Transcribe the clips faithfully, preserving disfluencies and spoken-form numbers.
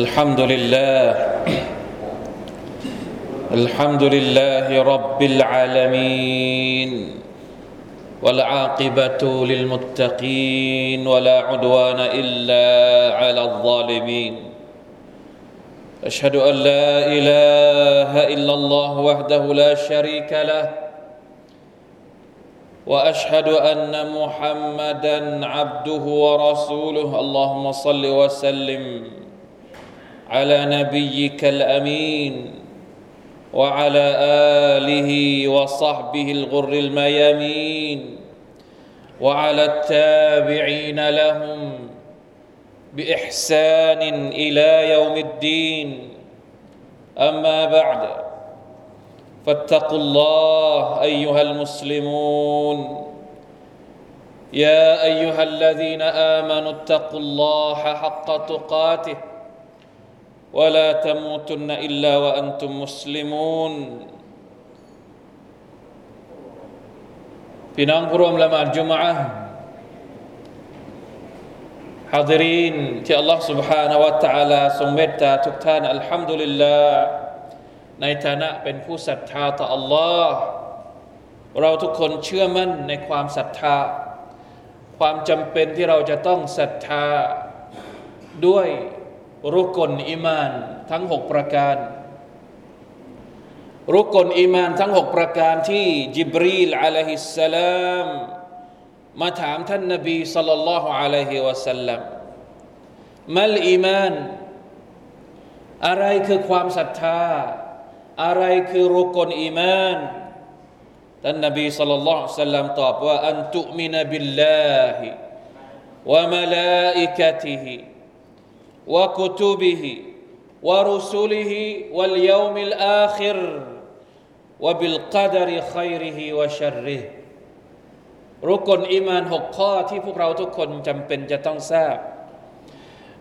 الحمد لله الحمد لله رب العالمين والعاقبة للمتقين ولا عدوان إلا على الظالمين أشهد أن لا إله إلا الله وحده لا شريك له وأشهد أن محمدا عبده ورسوله اللهم صل وسلم على نبيك الأمين وعلى آله وصحبه الغر الميامين وعلى التابعين لهم بإحسان إلى يوم الدين أما بعد فاتقوا الله أيها المسلمون يا أيها الذين آمنوا اتقوا الله حق تقاته ولا تموتن إلا وأنتم مسلمون พี่น้องผู้ร่วมละหมาดจุมอะห์ฮาดิรีนที่อัลลอฮฺ سبحانه และ تعالى ทรงเมตตาทุกท่านอัลฮัมดุลิลลาห์ในฐานะเป็นผู้ศรัทธาต่ออัลลอฮฺเราทุกคนเชื่อมั่นในความศรัทธาความจำเป็นที่เราจะต้องศรัทธาด้วยรุกลอีมานทั้งหกประการรุกลอีมานทั้งหกประการที่ญิบรีลอะลัยฮิสสลามมาถามท่านนบีศ็อลลัลลอฮุอะลัยฮิวะซัลลัมมัลอีมานอะไรคือความศรัทธาอะไรคือรุกลอีมานท่านนบีศ็อลลัลลอฮุอะลัยฮิวะซัลลัมตอบว่าอันตุมินะบิลลาฮิวะมะลาอิกะติฮิوكتبه ورسله واليوم الآخر وبالقدر خيره وشره รุกลอีมานหกข้อที่พวกเราทุกคนจำเป็นจะต้องทราบ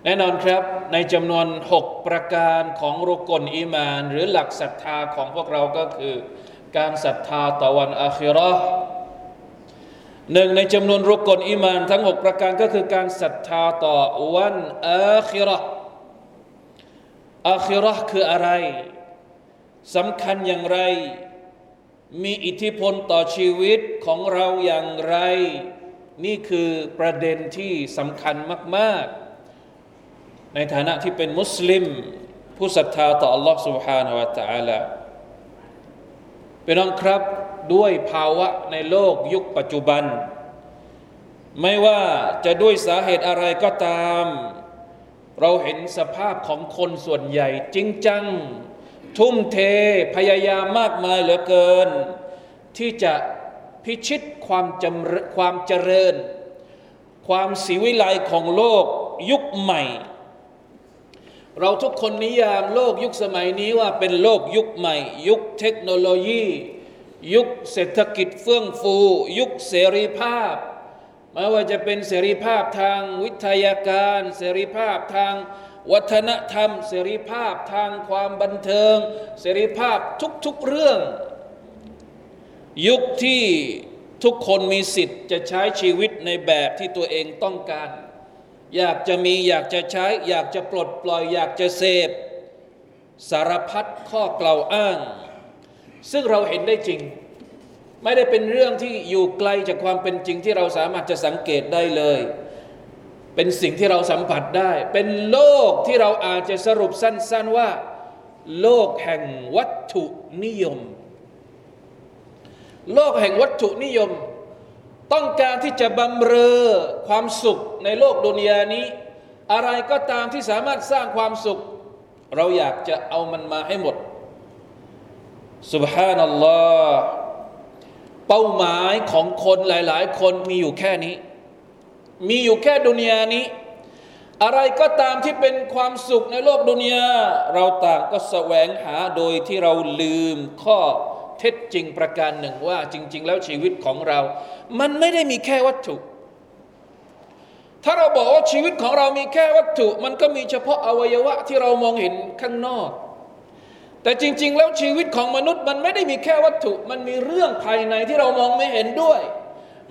แน่นอนครับในจำนวนหกประการของรุกลอีมานหรือหลักศรัทธาของพวกเราก็คือการศรัทธาต่อวันอาคิเราะห์หนึ่งในจำนวนรุกลอีมานทั้งหกประการก็คือการศรัทธาต่อวันอาคิเราะห์อาคิเราะห์คืออะไรสำคัญอย่างไรมีอิทธิพลต่อชีวิตของเราอย่างไรนี่คือประเด็นที่สำคัญมากๆในฐานะที่เป็นมุสลิมผู้ศรัทธาต่อ Allah Subhanahu Wa Taala พี่น้องครับด้วยภาวะในโลกยุคปัจจุบันไม่ว่าจะด้วยสาเหตุอะไรก็ตามเราเห็นสภาพของคนส่วนใหญ่จริงจังทุ่มเทพยายามมากมายเหลือเกินที่จะพิชิตความจำความเจริญความสิวิไลของโลกยุคใหม่เราทุกคนนิยามโลกยุคสมัยนี้ว่าเป็นโลกยุคใหม่ยุคเทคโนโลยียุคเศรษฐกิจเฟื่องฟูยุคเสรีภาพไม่ว่าจะเป็นเสรีภาพทางวิทยาการเสรีภาพทางวัฒนธรรมเสรีภาพทางความบันเทิงเสรีภาพทุกๆเรื่องยุคที่ทุกคนมีสิทธิ์จะใช้ชีวิตในแบบที่ตัวเองต้องการอยากจะมีอยากจะใช้อยากจะปลดปล่อยอยากจะเสพสารพัดข้อกล่าวอ้างซึ่งเราเห็นได้จริงไม่ได้เป็นเรื่องที่อยู่ไกลจากความเป็นจริงที่เราสามารถจะสังเกตได้เลยเป็นสิ่งที่เราสัมผัสได้เป็นโลกที่เราอาจจะสรุปสั้นๆว่าโลกแห่งวัตถุนิยมโลกแห่งวัตถุนิยมต้องการที่จะบำเรอความสุขในโลกดุนยานี้อะไรก็ตามที่สามารถสร้างความสุขเราอยากจะเอามันมาให้หมดซุบฮานัลลอฮ์เป้าหมายของคนหลายๆคนมีอยู่แค่นี้มีอยู่แค่ดุนยานี้อะไรก็ตามที่เป็นความสุขในโลกดุนยาเราต่างก็แสวงหาโดยที่เราลืมข้อเท็จจริงประการหนึ่งว่าจริงๆแล้วชีวิตของเรามันไม่ได้มีแค่วัตถุถ้าเราบอกว่าชีวิตของเรามีแค่วัตถุมันก็มีเฉพาะอวัยวะที่เรามองเห็นข้างนอกแต่จริงๆแล้วชีวิตของมนุษย์มันไม่ได้มีแค่วัตถุมันมีเรื่องภายในที่เรามองไม่เห็นด้วย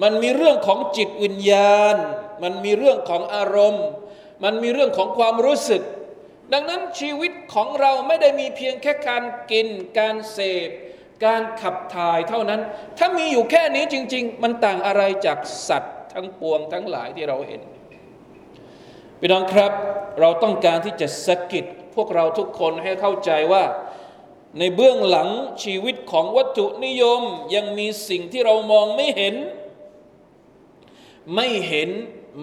มันมีเรื่องของจิตวิญญาณมันมีเรื่องของอารมณ์มันมีเรื่องของความรู้สึก ดังนั้นชีวิตของเราไม่ได้มีเพียงแค่การกินการเสพการขับถ่ายเท่านั้นถ้ามีอยู่แค่นี้จริงๆมันต่างอะไรจากสัตว์ทั้งปวงทั้งหลายที่เราเห็นพี่น้องครับเราต้องการที่จะสะกิดพวกเราทุกคนให้เข้าใจว่าในเบื้องหลังชีวิตของวัตถุนิยมยังมีสิ่งที่เรามองไม่เห็นไม่เห็น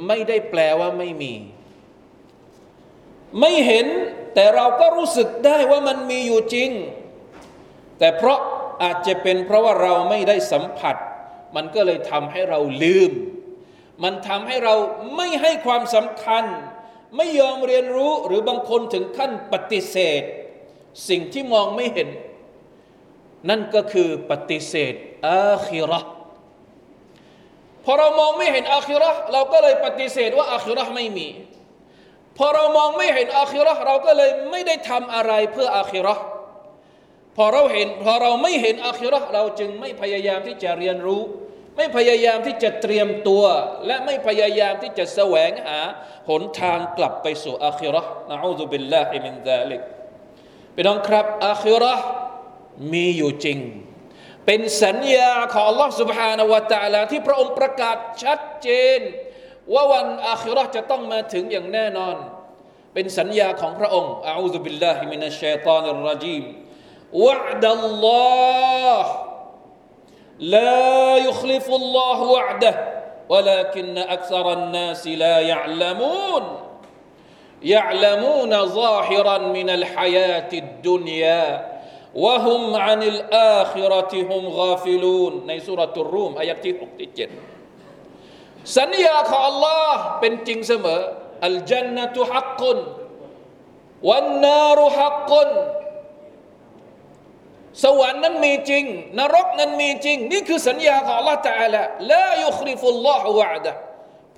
ไม่ได้แปลว่าไม่มีไม่เห็นแต่เราก็รู้สึกได้ว่ามันมีอยู่จริงแต่เพราะอาจจะเป็นเพราะว่าเราไม่ได้สัมผัสมันก็เลยทำให้เราลืมมันทำให้เราไม่ให้ความสำคัญไม่ยอมเรียนรู้หรือบางคนถึงขั้นปฏิเสธสิ่งที่มองไม่เห็นนั่นก็คือปฏิเสธอาคิเราะห์พอเรามองไม่เห็นอาคิเราะห์เราก็เลยปฏิเสธว่าอาคิเราะห์ไม่มีพอเรามองไม่เห็นอาคิเราะห์เราก็เลยไม่ได้ทำอะไรเพื่ออาคิเราะห์พอเราเห็นพอเราไม่เห็นอาคิเราะห์เราจึงไม่พยายามที่จะเรียนรู้ไม่พยายามที่จะเตรียมตัวและไม่พยายามที่จะแสวงหาหนทางกลับไปสู่อาคิเราะห์นะอูซุบิลลาฮิมินซาลิกพี่น้องครับอาคิเราะห์มีอยู่จริงเป็นสัญญาของ Allah Subhanahu Wa Taala ที่พระองค์ประกาศชัดเจนว่าวันอาคิเราะห์จะต้องมาถึงอย่างแน่นอนเป็นสัญญาของพระองค์อะอูซุบิลลาฮิมินัชชัยฏอนิรเราะญีมวะอ์ดัลลอฮ์ลายุคลิฟุลลอฮุวะอ์ดะฮ์วะลากินอักษะรันนาสลายะอ์ละมูนيعلمون ظاهرا من الحياة الدنيا وهم عن الآخرة هم غافلون ในซูเราะตุรูมอายะห์ที่หกสิบเจ็ดสัญญาของ Allah เป็นจริงเสมออัลญันนะตุฮักกุนวันนารุฮักกุนสวรรค์นั้นมีจริงนรกนั้นมีจริงนี่คือสัญญาของ Allah Ta'ala ลายุคลิฟุลลอฮุวะอ์ดะฮ์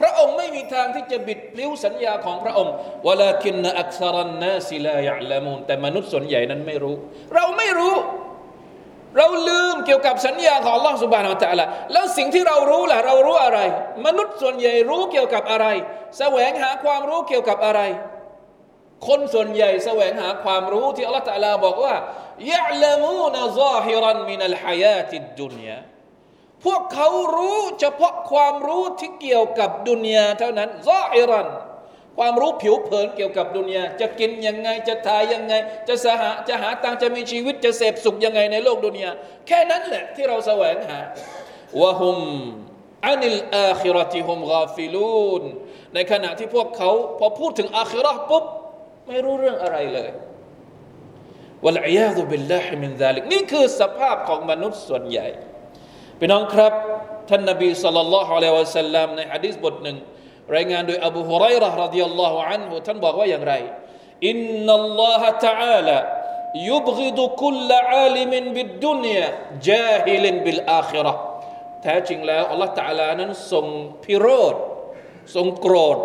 พระองค์ไม่มีทางที่จะบิดพลิ้วสัญญาของพระองค์วะลากินอักษะรันนาสลายะอ์ละมูนแต่มนุษย์ส่วนใหญ่นั้นไม่รู้เราไม่รู้เราลืมเกี่ยวกับสัญญาของ Allah Subhanahu Wa Ta'ala แล้วสิ่งที่เรารู้ล่ะเรารู้อะไรมนุษย์ส่วนใหญ่รู้เกี่ยวกับอะไรแสวงหาความรู้เกี่ยวกับอะไรคนส่วนใหญ่แสวงหาความรู้ที่ Allah Ta'ala บอกว่ายะอ์ละมูนซอฮิรันมินัลฮะยาติดดุนยาพวกเขารู้เฉพาะความรู้ที่เกี่ยวกับดุนยาเท่านั้นซออิรันความรู้ผิวเผินเกี่ยวกับดุนยาจะกินยังไงจะทายยังไงจะสหะจะหาตังจะมีชีวิตจะเสพสุขยังไงในโลกดุนยาแค่นั้นแหละที่เราแสวงหาวะฮุมอานิลอาคิเราะติฮุมกาฟิลูนในขณะที่พวกเขาพอพูดถึงอาคิเราะห์ปุ๊บไม่รู้เรื่องอะไรเลยวะลอียาซุบิลลาฮิมินซาลิกนี่คือสภาพของมนุษย์ส่วนใหญ่พี่น้องครับท่านนบีศ็อลลัลลอฮุอะลัยฮิวะซัลลัมในหะดีษบทหนึ่งรายงานโดยอบูฮุรอยเราะห์รอฎิยัลลอฮุอันฮุท่านบอกว่าอย่างไรอินนัลลอฮะตะอาลายุบกิดุกุลลอาลิมินบิดดุนยาญาฮิลินบิลอาคิเราะห์แท้จริงแล้วอัลเลาะห์ตะอาลานั้นทรงพิโรธทรงโกรธ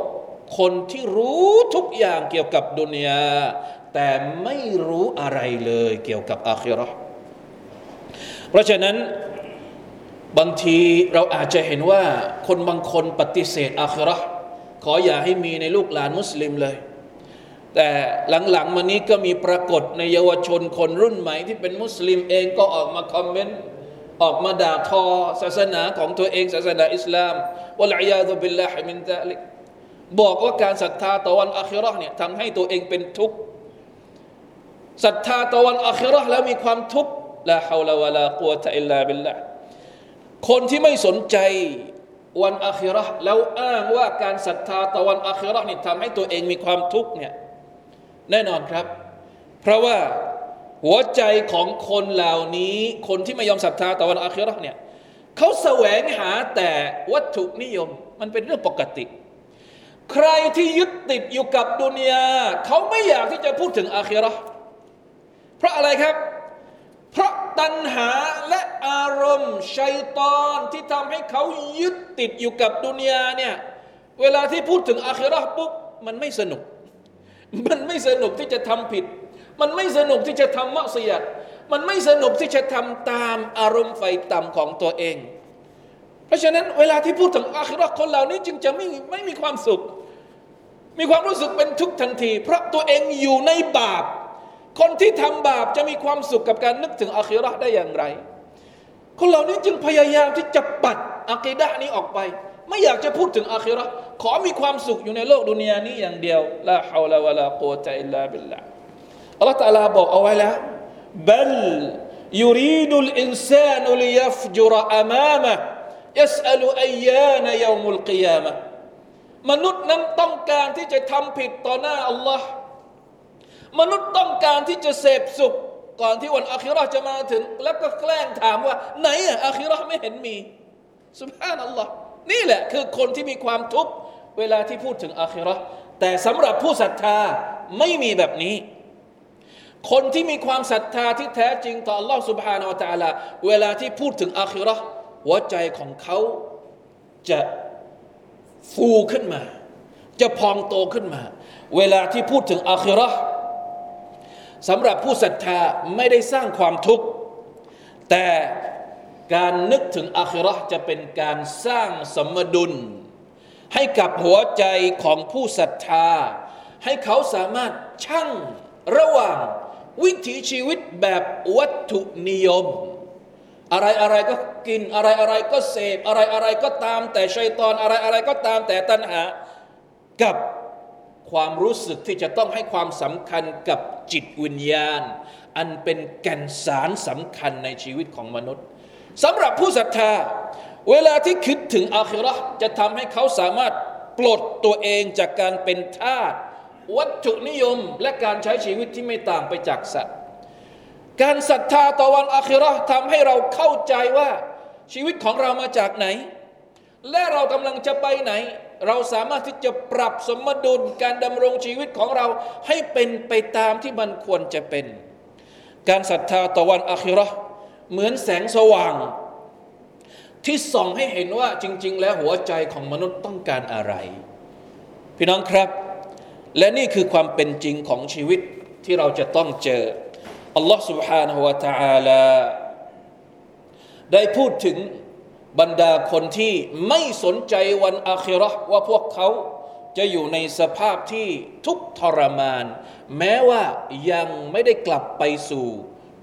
คนที่รู้ทุกอย่างเกี่ยวกับดุนยาแต่ไม่รู้อะไรเลยเกี่ยวกับอาคิเราะห์เพราะฉะนั้นบางทีเราอาจจะเห็นว่าคนบางคนปฏิเสธอาคิเราะห์ขออย่าให้มีในลูกหลานมุสลิมเลยแต่หลังๆมานี้ก็มีปรากฏในเยาวชนคนรุ่นใหม่ที่เป็นมุสลิมเองก็ออกมาคอมเมนต์ออกมาด่าทอศาสนาของตัวเองศาสนาอิสลามวะลอียาซุบิลลาฮิมินซาลิกบอกว่าการศรัทธาต่อวันอาคิเราะห์เนี่ยทำให้ตัวเองเป็นทุกข์ศรัทธาต่อวันอาคิเราะห์แล้วมีความทุกข์ลาฮาวลาวะลากุวะตะอิลลาบิลลาห์คนที่ไม่สนใจวันอาคิเราะห์แล้วอ้างว่าการศรัทธาต่อวันอาคิเราะห์นี่ทำให้ตัวเองมีความทุกข์เนี่ยแน่นอนครับเพราะว่าหัวใจของคนเหล่านี้คนที่ไม่ยอมศรัทธาต่อวันอาคิเราะห์เนี่ยเขาแสวงหาแต่วัตถุนิยมมันเป็นเรื่องปกติใครที่ยึดติดอยู่กับดุนยาเขาไม่อยากที่จะพูดถึงอาคิเราะห์เพราะอะไรครับเพราะตัณหาและอารมณ์ชัยฏอนที่ทำให้เขายึดติดอยู่กับดุนยาเนี่ยเวลาที่พูดถึงอาคิเราะห์ปุ๊บมันไม่สนุกมันไม่สนุกที่จะทำผิดมันไม่สนุกที่จะทำมะซิยะฮ์มันไม่สนุกที่จะทำตามอารมณ์ไฟต่ำของตัวเองเพราะฉะนั้นเวลาที่พูดถึงอาคิเราะห์คนเหล่านี้จึงจะไม่ไม่มีความสุข มีความรู้สึกเป็นทุกข์ทันทีเพราะตัวเองอยู่ในบาปคนที่ทำบาปจะมีความสุขกับการนึกถึงอาคิเราะห์ได้อย่างไรคนเหล่านี้จึงพยายามที่จะปัดอะกีดะห์นี้ออกไปไม่อยากจะพูดถึงอาคิเราะห์ขอมีความสุขอยู่ในโลกดุนยานี้อย่างเดียวลาฮาวละวะลากุวะตะอิลลาบิลลาห์อัลเลาะห์ตะอาลาบอกเอาไว้แล้วบัลยูรีดุลอินซานุลิยัฟจุรอะมามะฮ์ยัสอัลุอัยยานยอมุลกิยามะฮ์มนุษย์นั้นต้องการที่จะทำผิดต่อหน้าอัลลอฮ์มนุษย์ต้องการที่จะเสพสุขก่อนที่วันอาคิเราะห์จะมาถึงแล้วก็แกล้งถามว่าไหนอะอาคิเราะห์ไม่เห็นมีซุบฮานัลลอฮ์นี่แหละคือคนที่มีความทุกข์เวลาที่พูดถึงอาคิเราะห์แต่สำหรับผู้ศรัทธาไม่มีแบบนี้คนที่มีความศรัทธาที่แท้จริงต่ออัลลอฮ์ซุบฮานะฮูวะตะอาลาเวลาที่พูดถึงอาคิเราะห์หัวใจของเขาจะฟูขึ้นมาจะพองโตขึ้นมาเวลาที่พูดถึงอาคิเราะห์สำหรับผู้ศรัทธาไม่ได้สร้างความทุกข์แต่การนึกถึงอาคิเราะห์จะเป็นการสร้างสมดุลให้กับหัวใจของผู้ศรัทธาให้เขาสามารถชั่งระหว่างวิถีชีวิตแบบวัตถุนิยมอะไรอะไรก็กินอะไรอะไรก็เสพอะไรอะไรก็ตามแต่ชัยฏอนอะไรอะไรก็ตามแต่ตัณหากับความรู้สึกที่จะต้องให้ความสำคัญกับจิตวิญญาณอันเป็นแก่นสารสำคัญในชีวิตของมนุษย์สำหรับผู้ศรัทธาเวลาที่คิดถึงอาคิเราะห์จะทำให้เขาสามารถปลดตัวเองจากการเป็นทาสวัตถุนิยมและการใช้ชีวิตที่ไม่ต่างไปจากสัตว์การศรัทธาต่อวันอาคิเราะห์ทำให้เราเข้าใจว่าชีวิตของเรามาจากไหนและเรากำลังจะไปไหนเราสามารถที่จะปรับสมดุลการดำรงชีวิตของเราให้เป็นไปตามที่มันควรจะเป็นการศรัทธาต่อวันอาคิเราะห์เหมือนแสงสว่างที่ส่องให้เห็นว่าจริงๆแล้วหัวใจของมนุษย์ต้องการอะไรพี่น้องครับและนี่คือความเป็นจริงของชีวิตที่เราจะต้องเจออัลลอฮฺ سبحانه และ تعالى ได้พูดถึงบรรดาคนที่ไม่สนใจวันอาคิเราะห์ว่าพวกเขาจะอยู่ในสภาพที่ทุกข์ทรมานแม้ว่ายังไม่ได้กลับไปสู่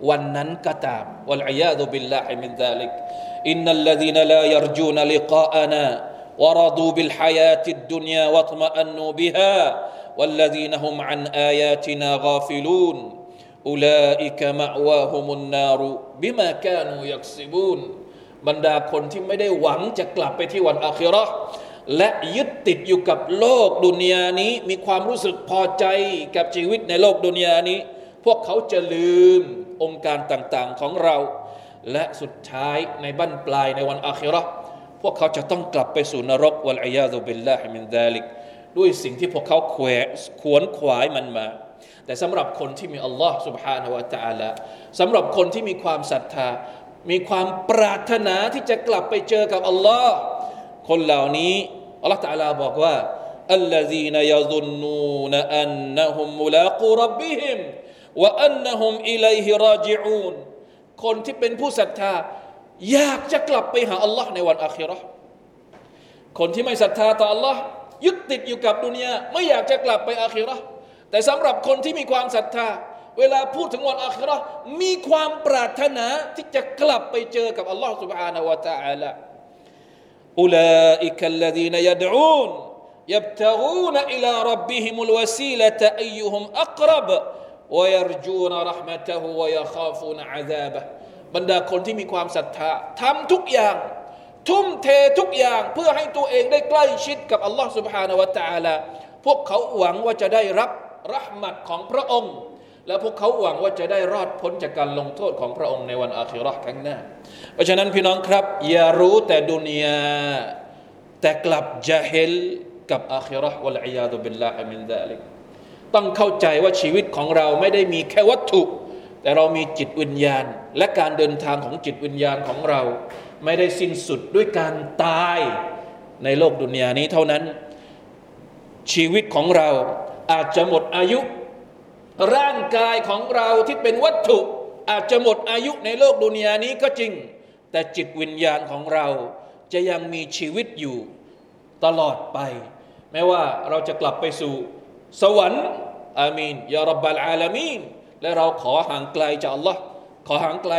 วันนั้นก็ตามวัลอียาซุบิลลาฮิมินซาลิกอินนัลลซีนาลายัรจูนลิกาอานาورضوا بالحياة الدنيا واطمأنوا بها والذين هم عن آياتنا غافلون أولئك مأواهم النار بما كانوا يكسبون บรรดาคนที่ไม่ได้หวังจะกลับไปที่วันอาคิเราะห์และยึดติดอยู่กับโลกดุนยานี้มีความรู้สึกพอใจกับชีวิตในโลกดุนยานี้พวกเขาจะลืมองค์การต่างๆของเราและสุดท้ายในบั้นปลายในวันอาคิเราะห์พวกเขาจะต้องกลับไปสู่นรกวัลอียาซุบิลลาฮิมินซาลิกด้วยสิ่งที่พวกเขาแขวะขวนขวายมันมาแต่สำหรับคนที่มีอัลลอฮ์ซุบฮานะฮูวะตะอาลาสำหรับคนที่มีความศรัทธามีความปรารถนาที่จะกลับไปเจอกับอัลลอฮ์คนเหล่านี้อัลลอฮ์ตะอาลาบอกว่าอัลลซีนยะซุนนูนอันนะฮุมมุลากูร็อบบิฮิมวะอันนะฮุมอิลัยฮิราญิอูนคนที่เป็นผู้ศรัทธาอยากจะกลับไปหาอัลลอฮ์ในวันอาคิเราะห์คนที่ไม่ศรัทธาต่ออัลลอฮ์ยึดติดอยู่กับดุนยาไม่อยากจะกลับไปอาคิเราะห์แต่สำหรับคนที่มีความศรัทธาเวลาพูดถึงวันอาคิเราะห์มีความปรารถนาที่จะกลับไปเจอกับอัลลอฮ์ซุบฮานะฮูวะตะอาลาอุลาอิกัลลซีนยัดอูนยับตะกูนอิลาร็อบบิฮิมุลวะซีละตะอัยยุฮุมอักรับวะยัรจูนเราะห์มะตะฮูวะยะคาฟูนอะซาบะฮ์บรรดาคนที่มีความศรัทธาทำทุกอย่างทุ่มเททุกอย่างเพื่อให้ตัวเองได้ใกล้ชิดกับอัลลอฮ์ سبحانه และ تعالى พวกเขาหวังว่าจะได้รับเราะห์มัตของพระองค์และพวกเขาหวังว่าจะได้รอดพ้นจากการลงโทษของพระองค์ในวันอาคิเราะห์ครั้งหน้าเพราะฉะนั้นพี่น้องครับอย่ารู้แต่ดุนยาแต่กลับญะฮิลกับอาคิเราะห์วัลอียาซุบิลลาฮิมินซาลิกต้องเข้าใจว่าชีวิตของเราไม่ได้มีแค่วัตถุแต่เรามีจิตวิญญาณและการเดินทางของจิตวิญญาณของเราไม่ได้สิ้นสุดด้วยการตายในโลกดุนยานี้เท่านั้นชีวิตของเราอาจจะหมดอายุร่างกายของเราที่เป็นวัตถุอาจจะหมดอายุในโลกดุนยานี้ก็จริงแต่จิตวิญญาณของเราจะยังมีชีวิตอยู่ตลอดไป แม้ว่าเราจะกลับไปสู่สวรรค์อามีนยาร็อบบัลอาลามีนและเราขอห่างไกลจากอัลลอฮ์ขอห่างไกล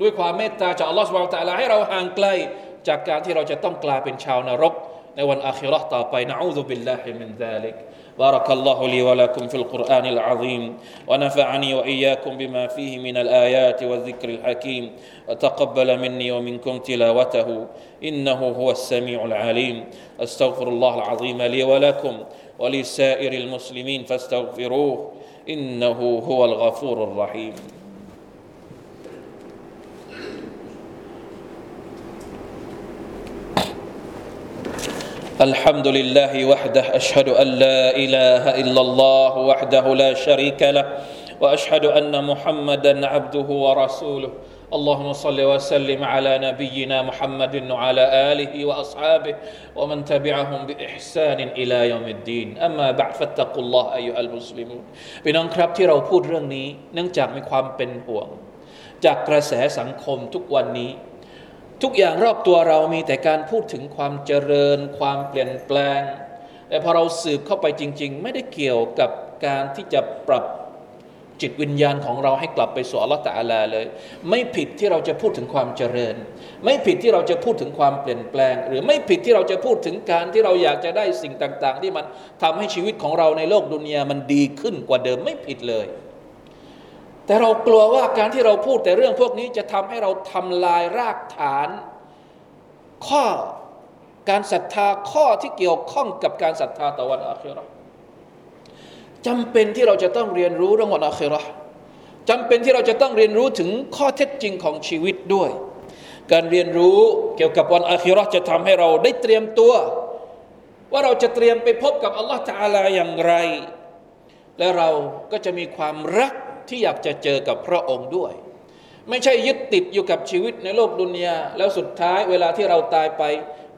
ด้วยความเมตตาจากอัลลอฮ์ซุบฮานะฮูวะตะอาลาให้เราห่างไกลจากการที่เราจะต้องกลายเป็นชาวนรกในวันอาคิเราะห์ต่อไปนะอูซุบิลลาฮิมินซาลิกบารักัลลอฮุลีวะลากุมฟิลกุรอานิลอะซีมวะนะฟะอะนีวะอียากุมบิมาฟีฮิมินัลอายาติวะซิกริลฮะกีมวะตะกับบะละมินนีวะมินกุมติลาวะตะฮูอินนะฮูฮุวัสสะมีอุลอะลีมอัสตัฆฟิรุลลอฮุลอะซีมลีวะลากุมวะลิซาอิริลมุสลิมีนฟัสตัฆฟิรูฮุอินนะฮูฮุวัลฆอฟูรุรเราะฮีมالحمد لله وحده أشهد أن لا إله إلا الله وحده لا شريك له وأشهد أن محمدا عبده ورسوله اللهم صل وسلم على نبينا محمد وعلى آله وأصحابه ومن تبعهم بإحسان إلى يوم الدين أما بعد فاتقوا الله أيها المسلمون พี่น้องครับที่เราพูดเรื่องนี้เนื่องจากมีความเป็นห่วงจากกระแสสังคมทุกวันนี้ทุกอย่างรอบตัวเรามีแต่การพูดถึงความเจริญความเปลี่ยนแปลงแต่พอเราสืบเข้าไปจริงๆไม่ได้เกี่ยวกับการที่จะปรับจิตวิญญาณของเราให้กลับไปสู่อัลเลาะห์ตะอาลาเลยไม่ผิดที่เราจะพูดถึงความเจริญไม่ผิดที่เราจะพูดถึงความเปลี่ยนแปลงหรือไม่ผิดที่เราจะพูดถึงการที่เราอยากจะได้สิ่งต่างๆที่มันทำให้ชีวิตของเราในโลกดุนยามันดีขึ้นกว่าเดิมไม่ผิดเลยแต่เรากลัวว่าการที่เราพูดแต่เรื่องพวกนี้จะทำให้เราทำลายรากฐานข้อการศรัทธาข้อที่เกี่ยวข้องกับการศรัทธาต่อวันอาคิเราะห์จำเป็นที่เราจะต้องเรียนรู้เรื่องวันอาคิเราะห์จำเป็นที่เราจะต้องเรียนรู้ถึงข้อเท็จจริงของชีวิตด้วยการเรียนรู้เกี่ยวกับวันอาคิเราะห์จะทำให้เราได้เตรียมตัวว่าเราจะเตรียมไปพบกับอัลลอฮฺตะอาลาอย่างไรและเราก็จะมีความรักที่อยากจะเจอกับพระองค์ด้วยไม่ใช่ยึดติดอยู่กับชีวิตในโลกดุนยาแล้วสุดท้ายเวลาที่เราตายไป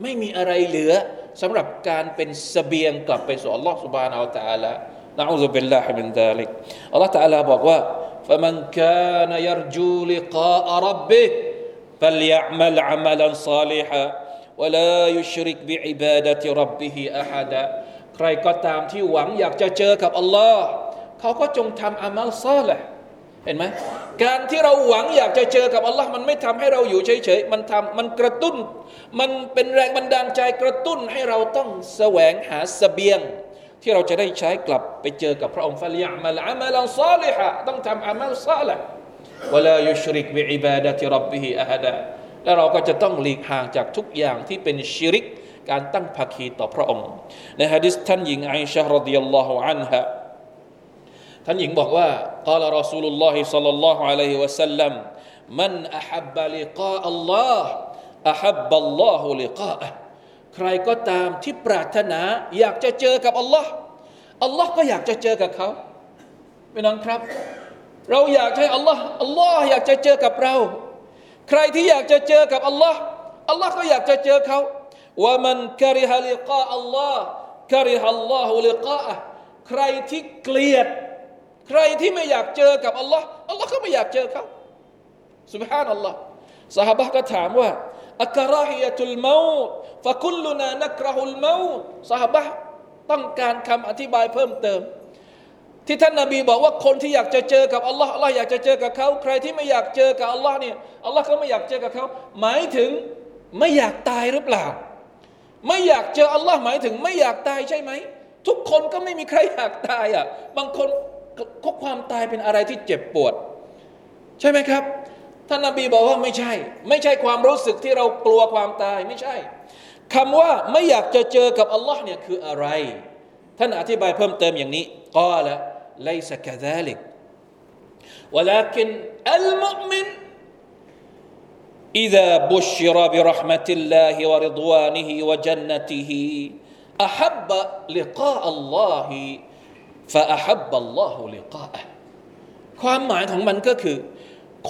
ไม่มีอะไรเหลือสำหรับการเป็นเสบียงกลับไปสู่อัลลอฮฺซุบฮานะฮูวะตะอาลานะอูซุบิลลาฮิมินซาลิกอัลลอฮฺตะอาลาบอกว่าฟะมันกานะยัรจูลิกาอร็อบบิฮ์ฟัลยะอ์มัลอะมัลันศอลิฮะวะลายุชริกบิอิบาดะติร็อบบิฮิอะฮะดะใครก็ตามที่หวังอยากจะเจอกับอัลลอฮ์เขาก็จงทำอามัลซอลิฮ์เห็นไหมการที่เราหวังอยากจะเจอกับอัลลอฮ์มันไม่ทำให้เราอยู่เฉยๆมันทำมันกระตุ้นมันเป็นแรงบันดาลใจกระตุ้นให้เราต้องแสวงหาเสบียงที่เราจะได้ใช้กลับไปเจอกับพระองค์ฟัลยะอ์มัลอะมัลันซอลิฮะต้องทำอามัลซอลิฮ์วะลายุชริกบิอิบาดะติร็อบบิฮิอะฮะดะแล้วเราก็จะต้องหลีกห่างจากทุกอย่างที่เป็นชิริกการตั้งภาคีต่อพระองค์ในหะดีษท่านหญิงอาอิชะห์รอฎิยัลลอฮุอันฮาท่านหญิงบอกว่ากล่าวรอซูลุลลอฮิศ็อลลัลลอฮุอะลัยฮิวะซัลลัมมันอะฮับบะลิกาอัลลอฮ์อะฮับบะลลอฮุลิกาอะฮ์ใครก็ตามที่ปรารถนาอยากจะเจอกับอัลลอฮ์อัลลอฮ์ก็อยากจะเจอกับเขาพี่น้องครับเราอยากให้อัลลอฮ์อัลลอฮ์อยากจะเจอกับเราใครที่อยากจะเจอกับอัลลอฮ์อัลลอฮ์ก็อยากจะเจอเขาวะมันกะริฮะลิกาอัลลอฮ์กะริฮัลลอฮุลิกาอะฮ์ใครที่เกลียดใครที่ไม่อยากเจอกับอัลลอฮ์อัลลอฮ์ก็ไม่อยากเจอเขาซุบฮานัลลอฮ์ซอฮาบะห์ก็ถามว่าอะกะราฮิยะตุลเมาตฟะกุลลูนานักเราะฮุลเมาตซอฮาบะห์ต้องการคำอธิบายเพิ่มเติมที่ท่านนบีบอกว่าคนที่อยากจะเจอกับอัลลอฮ์อัลลอฮ์อยากจะเจอกับเขาใครที่ไม่อยากเจอกับอัลลอฮ์เนี่ยอัลลอฮ์ก็ไม่อยากเจอกับเขาหมายถึงไม่อยากตายหรือเปล่าไม่อยากเจออัลลอฮ์หมายถึงไม่อยากตายใช่ไหมทุกคนก็ไม่มีใครอยากตายอ่ะบางคนก็ความตายเป็นอะไรที่เจ็บปวดใช่ไหมครับท่านนบีบอกว่าไม่ใช่ไม่ใช่ความรู้สึกที่เรากลัวความตายไม่ใช่คำว่าไม่อยากจะเจอกับอัลลอฮ์เนี่ยคืออะไรท่านอธิบายเพิ่มเติมอย่างนี้กอละลัยซะกะซาลิกวะลากินอัลมุอ์มินอิซาบุชรบิเราะห์มะติลลาฮิวะริฎวานิฮิวะญันนะติฮิอะฮับบะลิกาอัลลอฮิفأحب الله لقاءه ความหมายของมันก็คือ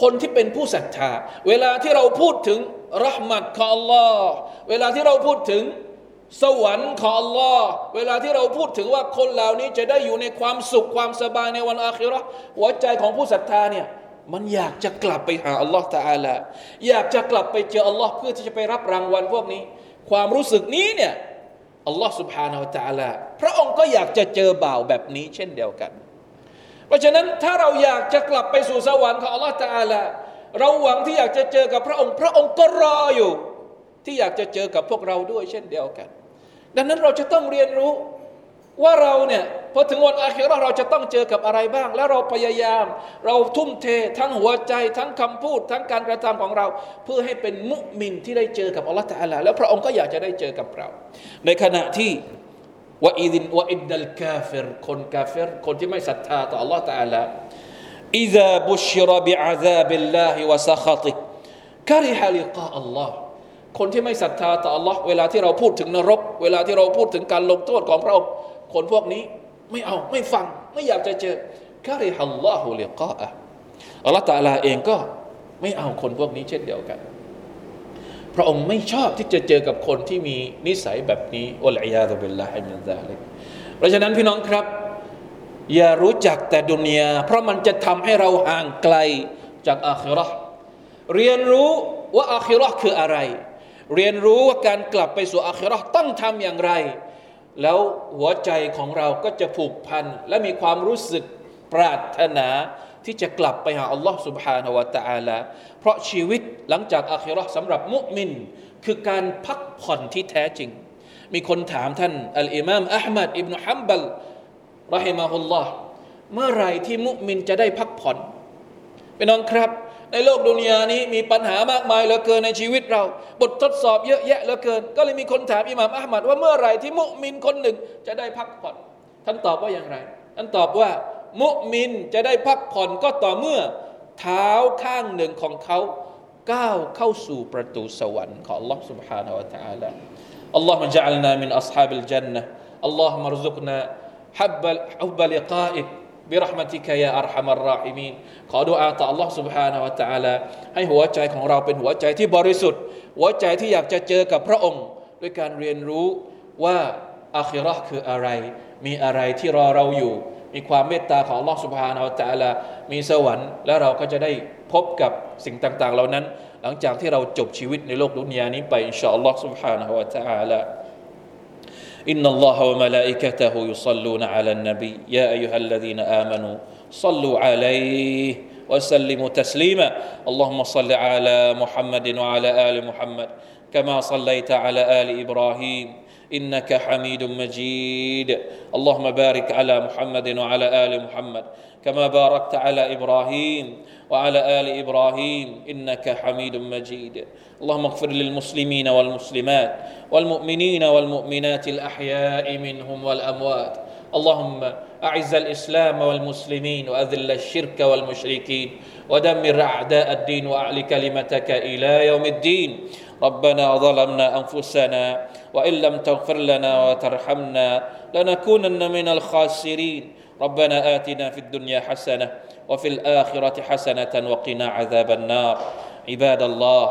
คนที่เป็นผู้ศรัทธาเวลาที่เราพูดถึงเราะห์มัตของ Allah เวลาที่เราพูดถึงสวรรค์ของ Allah เวลาที่เราพูดถึงว่าคนเหล่านี้จะได้อยู่ในความสุขความสบายในวันอาคิเราะห์หัวใจของผู้ศรัทธาเนี่ยมันอยากจะกลับไปหา Allah ตะอาลาอยากจะกลับไปเจอ Allah เพื่อที่จะไปรับรางวัลพวกนี้ความรู้สึกนี้เนี่ย อัลลอฮฺซุบฮานะฮูวะตะอาลาพระองค์ก็อยากจะเจอบ่าวแบบนี้เช่นเดียวกันเพราะฉะนั้นถ้าเราอยากจะกลับไปสู่สวรรค์ของอัลลอฮฺตะอาลาเราหวังที่อยากจะเจอกับพระองค์พระองค์ก็รออยู่ที่อยากจะเจอกับพวกเราด้วยเช่นเดียวกันดังนั้นเราจะต้องเรียนรู้ว่าเราเนี่ยพอถึงวันอาคิเราะห์เราจะต้องเจอกับอะไรบ้างและเราพยายามเราทุ่มเททั้งหัวใจทั้งคำพูดทั้งการกระทำของเราเพื่อให้เป็นมุมินที่ได้เจอกับอัลลอฮฺตะอาลาแล้วพระองค์ก็อยากจะได้เจอกับเราในขณะที่วะอิดินวะอิดดัลกาฟิรคนกาฟิรคนที่ไม่ศรัทธาต่ออัลลอฮฺตะอาลาอิซาบุชิรบิอาซาบิลลาฮิวะซะคอติกะริฮะลิกาอัลลอฮฺคนที่ไม่ศรัทธาต่ออัลลอฮฺเวลาที่เราพูดถึงนรกเวลาที่เราพูดถึงการลงโทษของพระองค์คนพวกนี้ไม่เอาไม่ฟังไม่อยากจะเจอกะริฮัลลอฮุลิกาอะฮ์อัลลอฮฺตะอาลาเองก็ไม่เอาคนพวกนี้เช่นเดียวกันพระองค์ไม่ชอบที่จะเจอกับคนที่มีนิสัยแบบนี้อัลอียาซุบิลลาฮิมินซาลิกเพราะฉะนั้นพี่น้องครับอย่ารู้จักแต่ดุนยาเพราะมันจะทำให้เราห่างไกลจากอาคิเราะห์เรียนรู้ว่าอาคิเราะห์คืออะไรเรียนรู้ว่าการกลับไปสู่อาคิเราะห์ต้องทำอย่างไรแล้วหัวใจของเราก็จะผูกพันและมีความรู้สึกปรารถนาที่จะกลับไปหาอัลลอฮฺซุบฮานะฮูวะตะอาลาเพราะชีวิตหลังจากอาคิเราะห์สำหรับมุมินคือการพักผ่อนที่แท้จริงมีคนถามท่านอัลอิมามอัห์มัดอิบนุฮัมบัลเราะฮิมะฮุลลอฮ์เมื่อไรที่มุมินจะได้พักผ่อนพี่น้องครับในโลกดุนยานี้มีปัญหามากมายเหลือเกินในชีวิตเราบททดสอบเยอะแยะเหลือเกินก็เลยมีคนถามอิหม่ามอะห์มัดว่าเมื่อไหร่ที่มุมินคนหนึ่งจะได้พักผ่อนท่านตอบว่าอย่างไรท่านตอบว่ามุมินจะได้พักผ่อนก็ต่อเมื่อเท้าข้างหนึ่งของเขาก้าวเข้าสู่ประตูสวรรค์ของอัลเลาะห์ซุบฮานะฮูวะตะอาลาอัลลอฮุมะญะอัลนามินอัศฮาบิลญันนะฮ์อัลลอฮุมะรซุกนาฮับบะฮับบะลิกาอิกبرحمتك يا أرحم الراحمين ขอดุอาอ์ต่อ Allah Subhanahu Wa Taala ให้หัวใจของเราเป็นหัวใจที่บริสุทธิ์หัวใจที่อยากจะเจอกับพระองค์ด้วยการเรียนรู้ว่าอาคิเราะห์คืออะไรมีอะไรที่รอเราอยู่มีความเมตตาของ Allah Subhanahu Wa Taala มีสวรรค์และเราก็จะได้พบกับสิ่งต่างๆเหล่านั้นหลังจากที่เราจบชีวิตในโลกดุนยานี้ไปอินชาอัลลอฮ์ Subhanahu Wa Taala إن الله وملائكته يصلون على النبي يا أيها الذين آمنوا صلوا عليه وسلموا تسليما اللهم صل على محمد وعلى آل محمد كما صليت على آل إبراهيم إنك حميد مجيد اللهم بارك على محمد وعلى آل محمد كما باركت على إبراهيم وعلى آل إبراهيم إنك حميد مجيد اللهم اغفر للمسلمين والمسلمات والمؤمنين والمؤمنات الأحياء منهم والأموات اللهم أعز الإسلام والمسلمين وأذل الشرك والمشركين ودمر أعداء الدين وأعل كلمتك إلى يوم الدين ربنا ظلمنا أنفسنا وإن لم تغفر لنا وترحمنا لنكونن من الخاسرين ربنا آتنا في الدنيا حسنة وفي الآخرة حسنة وقنا عذاب النار عباد الله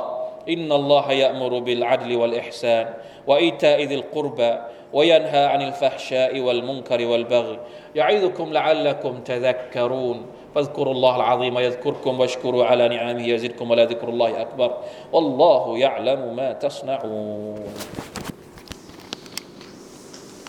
إن الله يأمر بالعدل والإحسان وإيتاء ذي القربى وينهى عن الفحشاء والمنكر والبغي يعظكم لعلكم تذكرون فاذكروا الله العظيم يذكركم واشكروا على نعمه يزدكم ولذكر الله أكبر والله يعلم ما تصنعون